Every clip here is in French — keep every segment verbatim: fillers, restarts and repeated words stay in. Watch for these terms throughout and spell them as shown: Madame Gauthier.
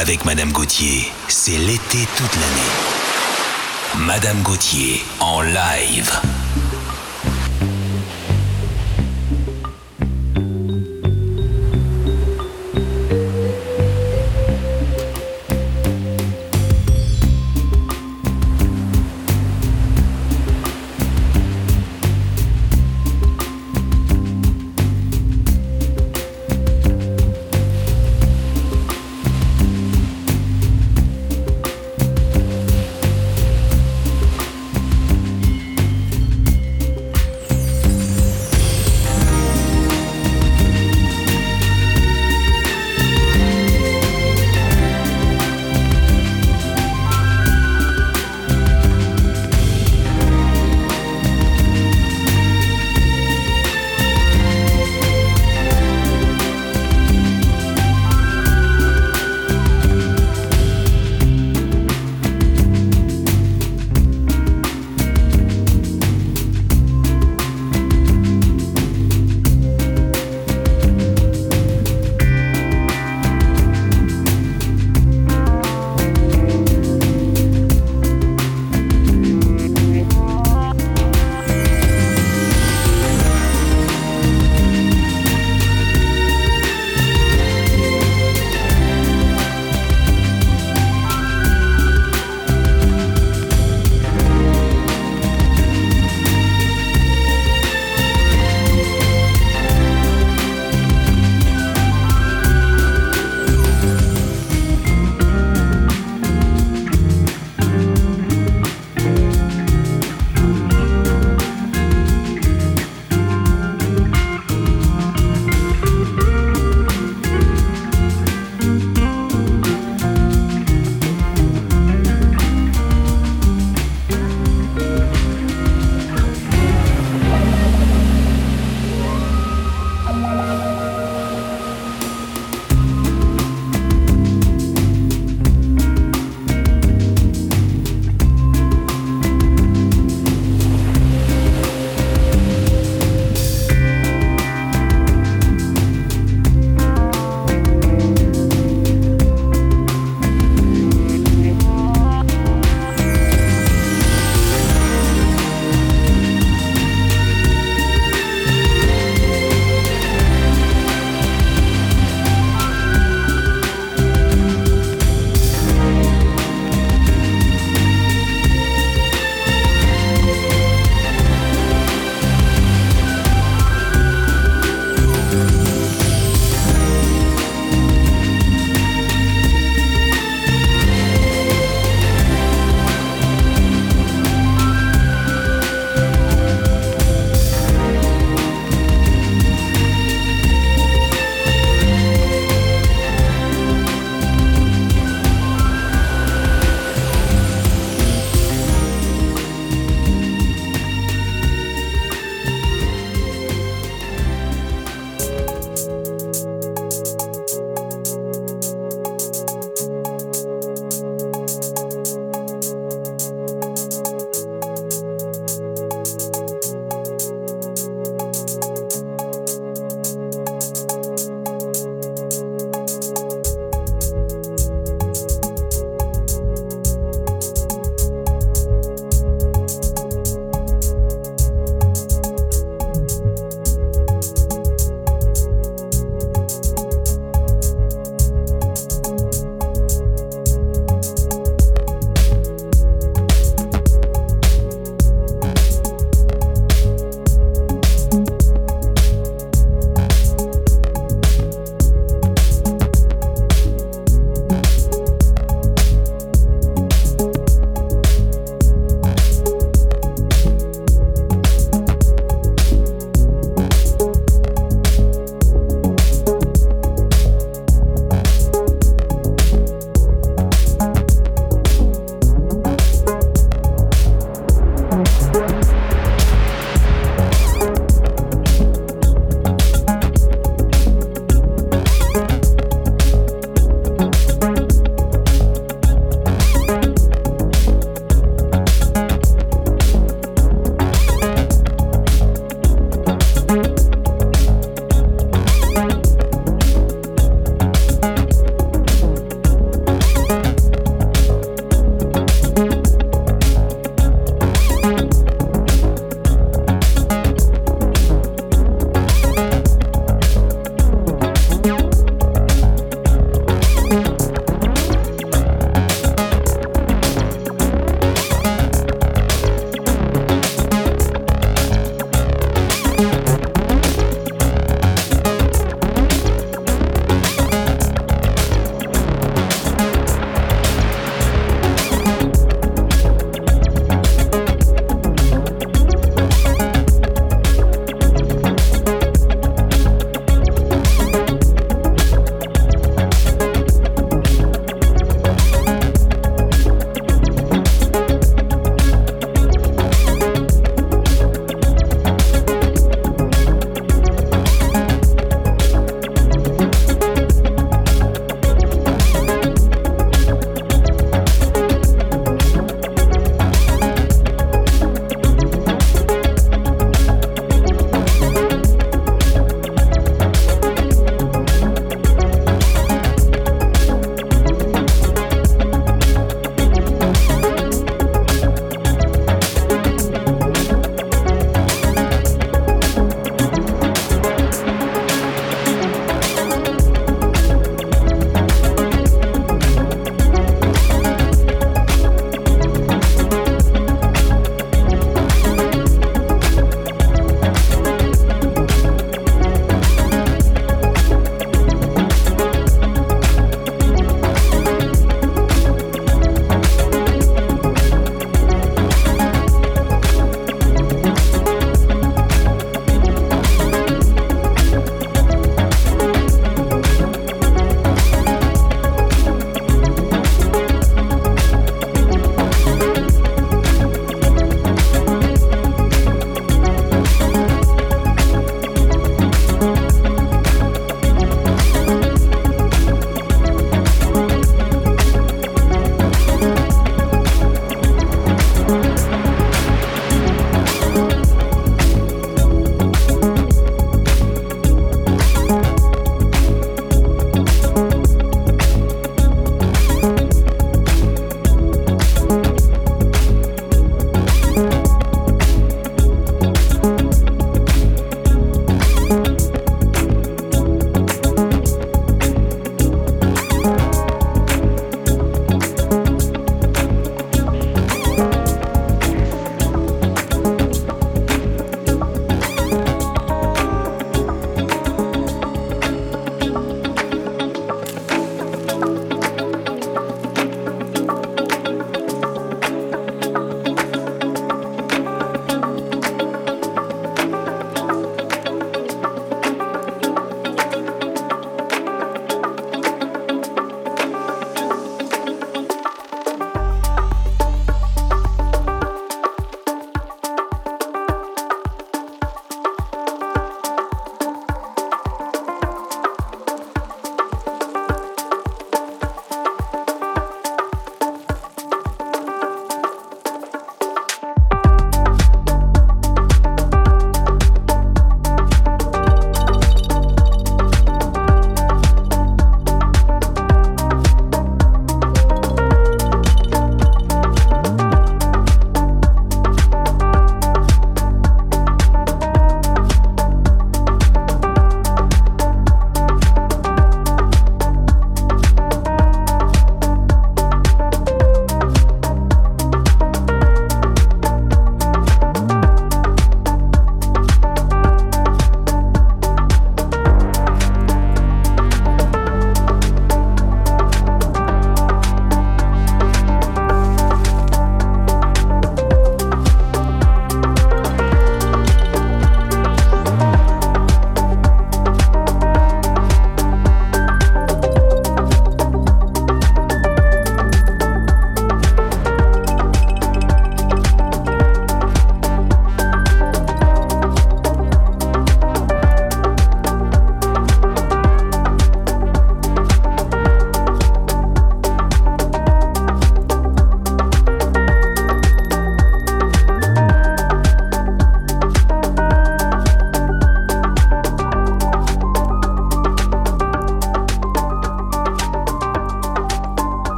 Avec Madame Gauthier, c'est l'été toute l'année. Madame Gauthier en live.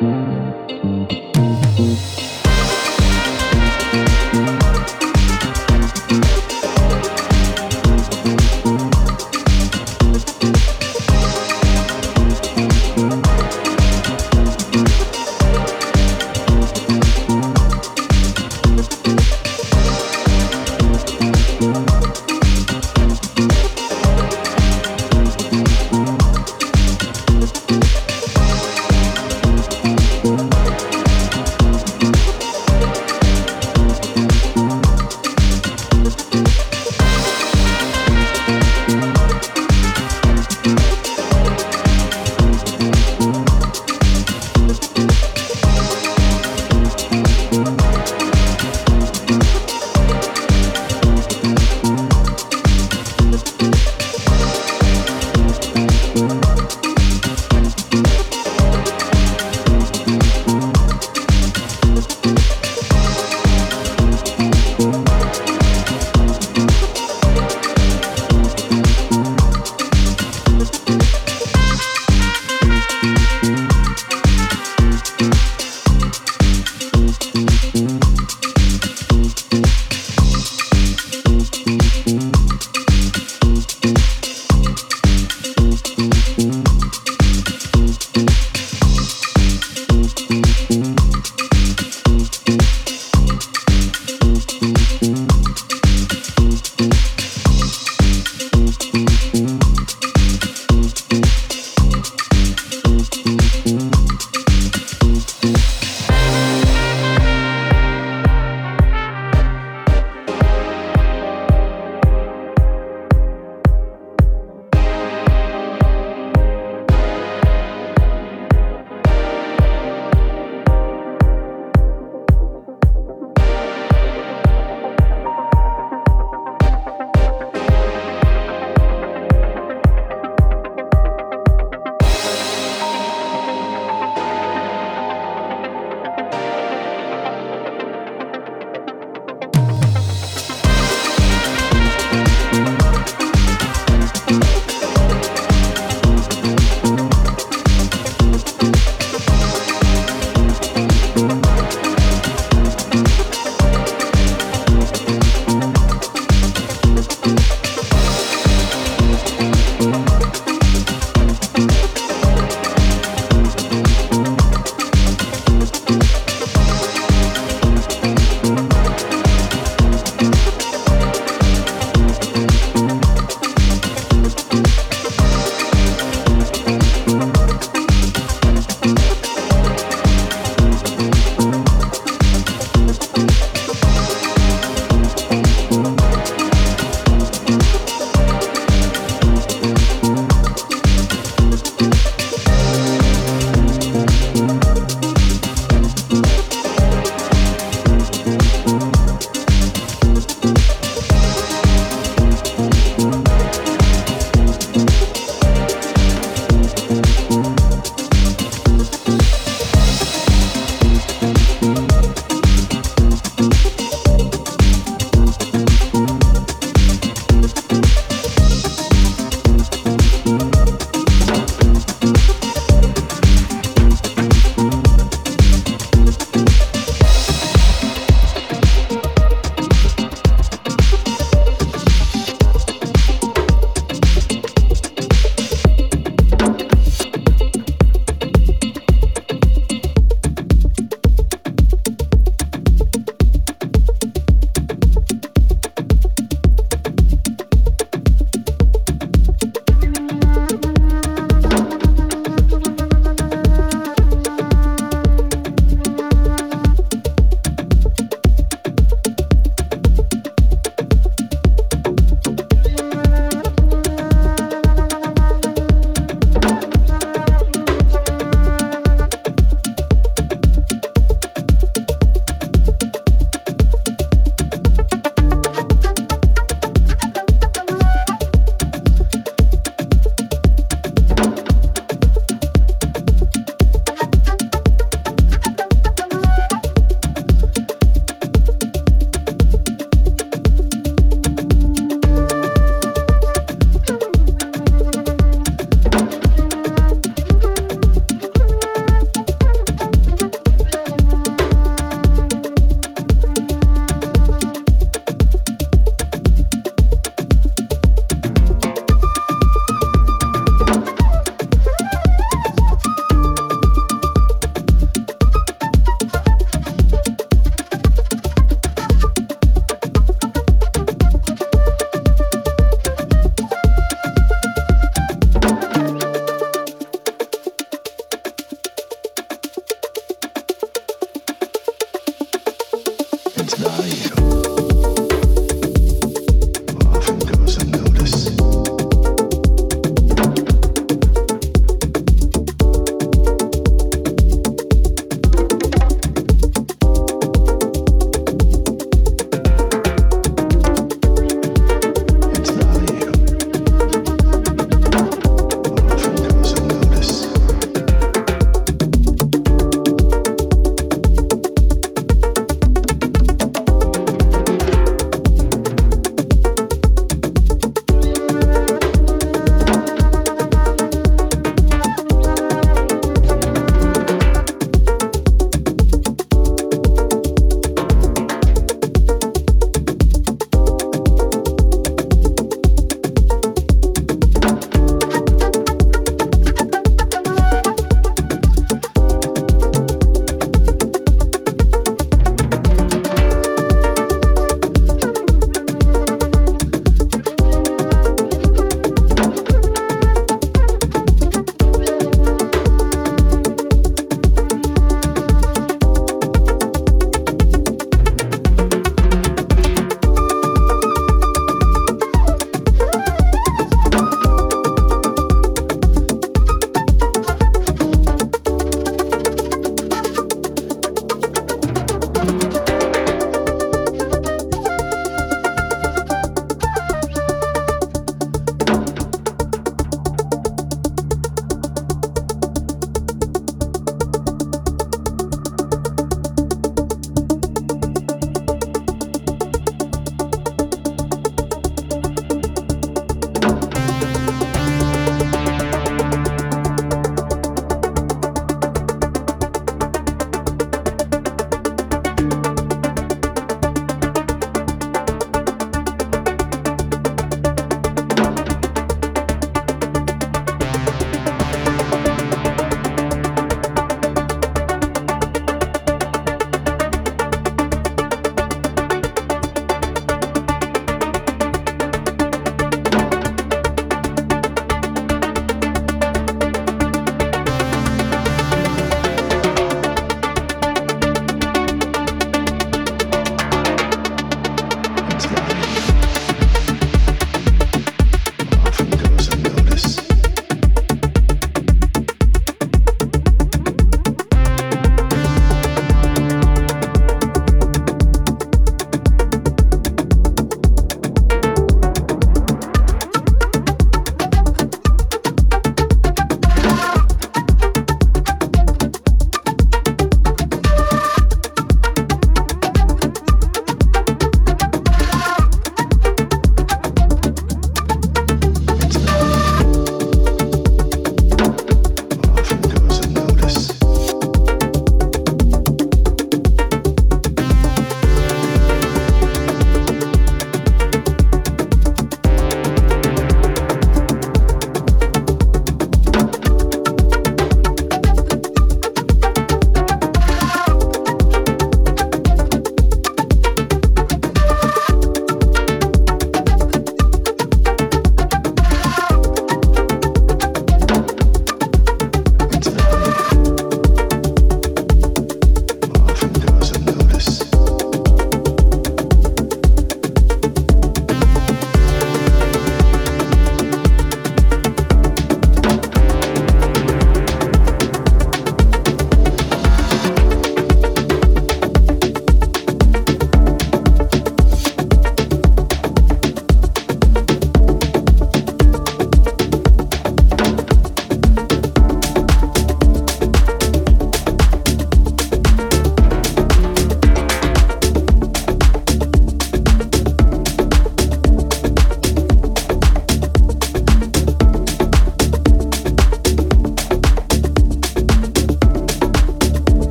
Thank you.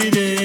to your love.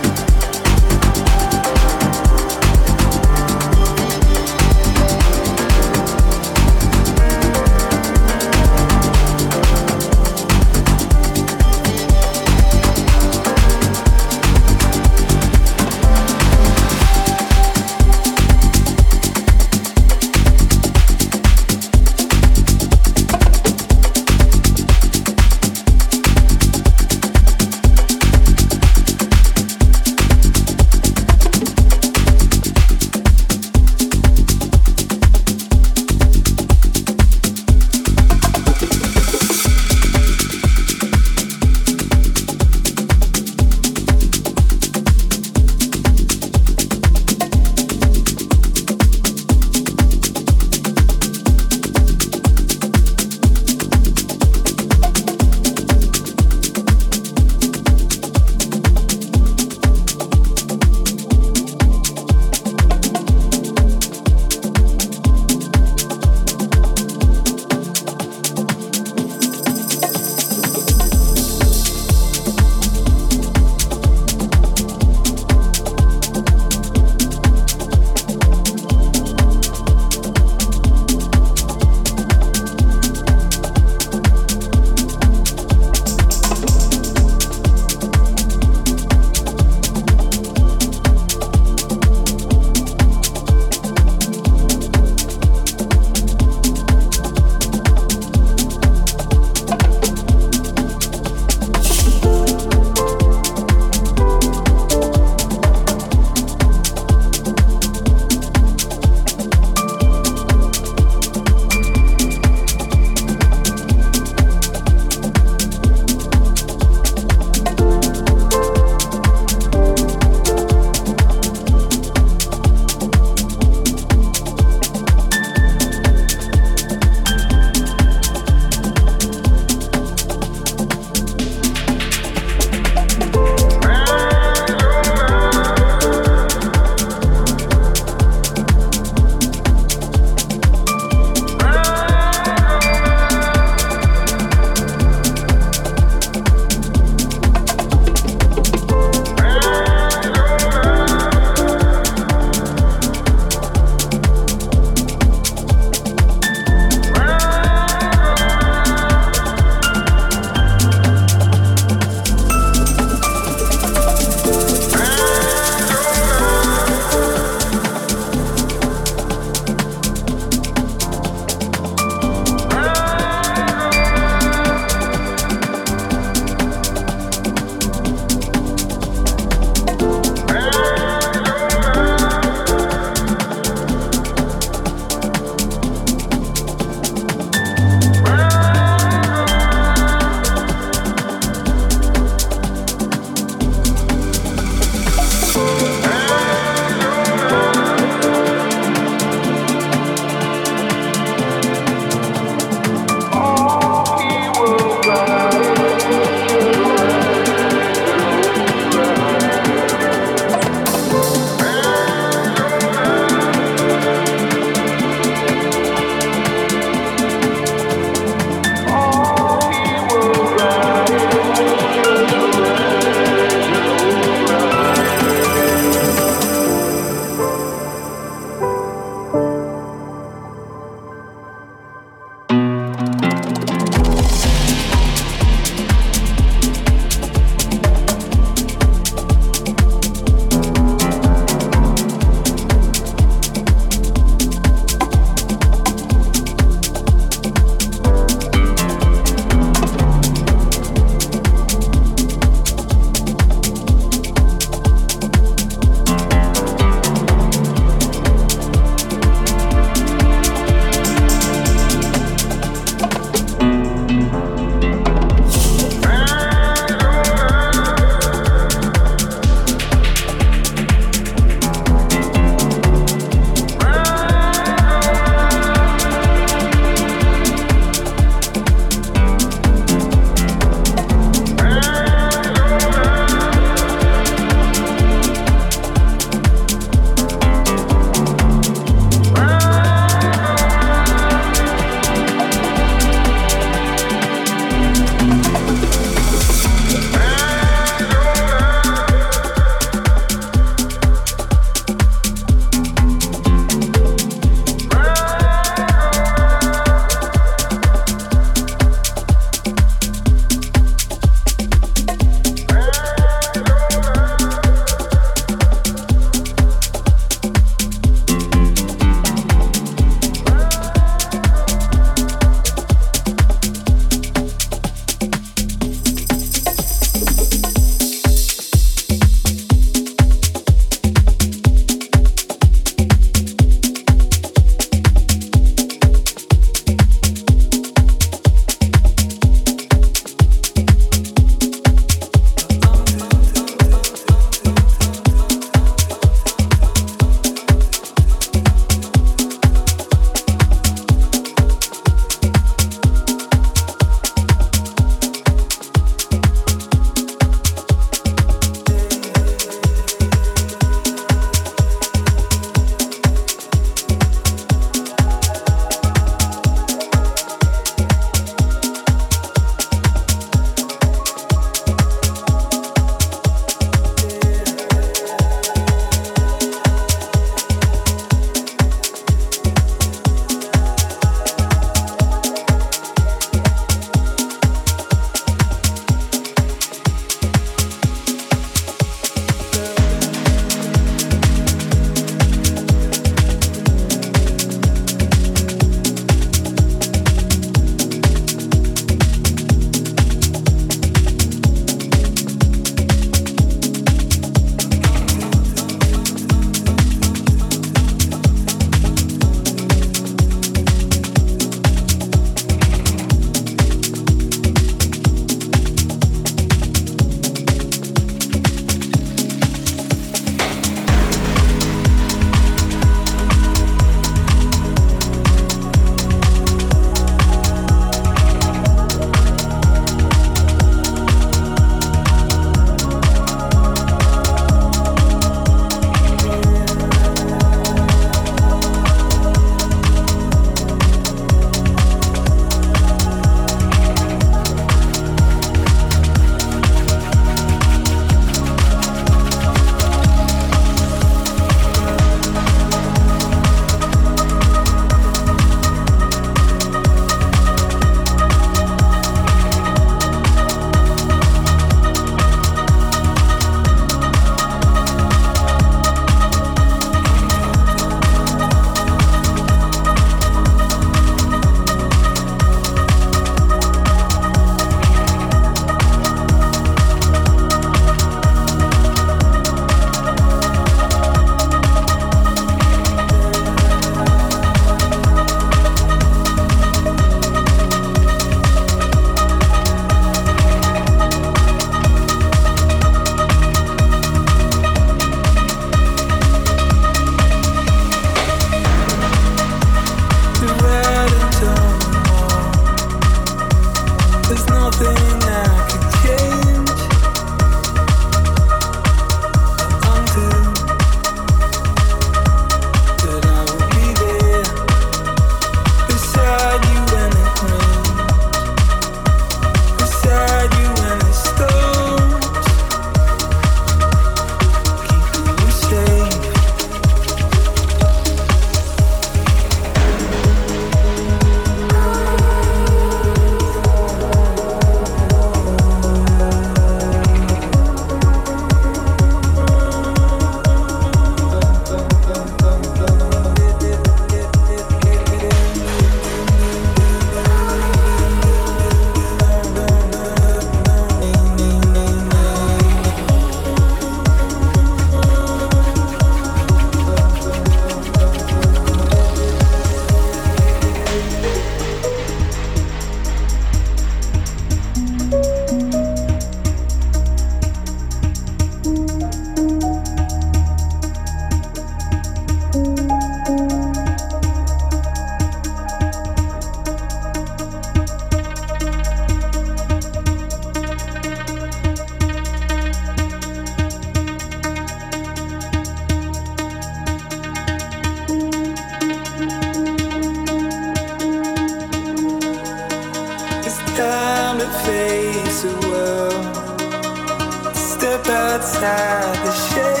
shirts had the shade.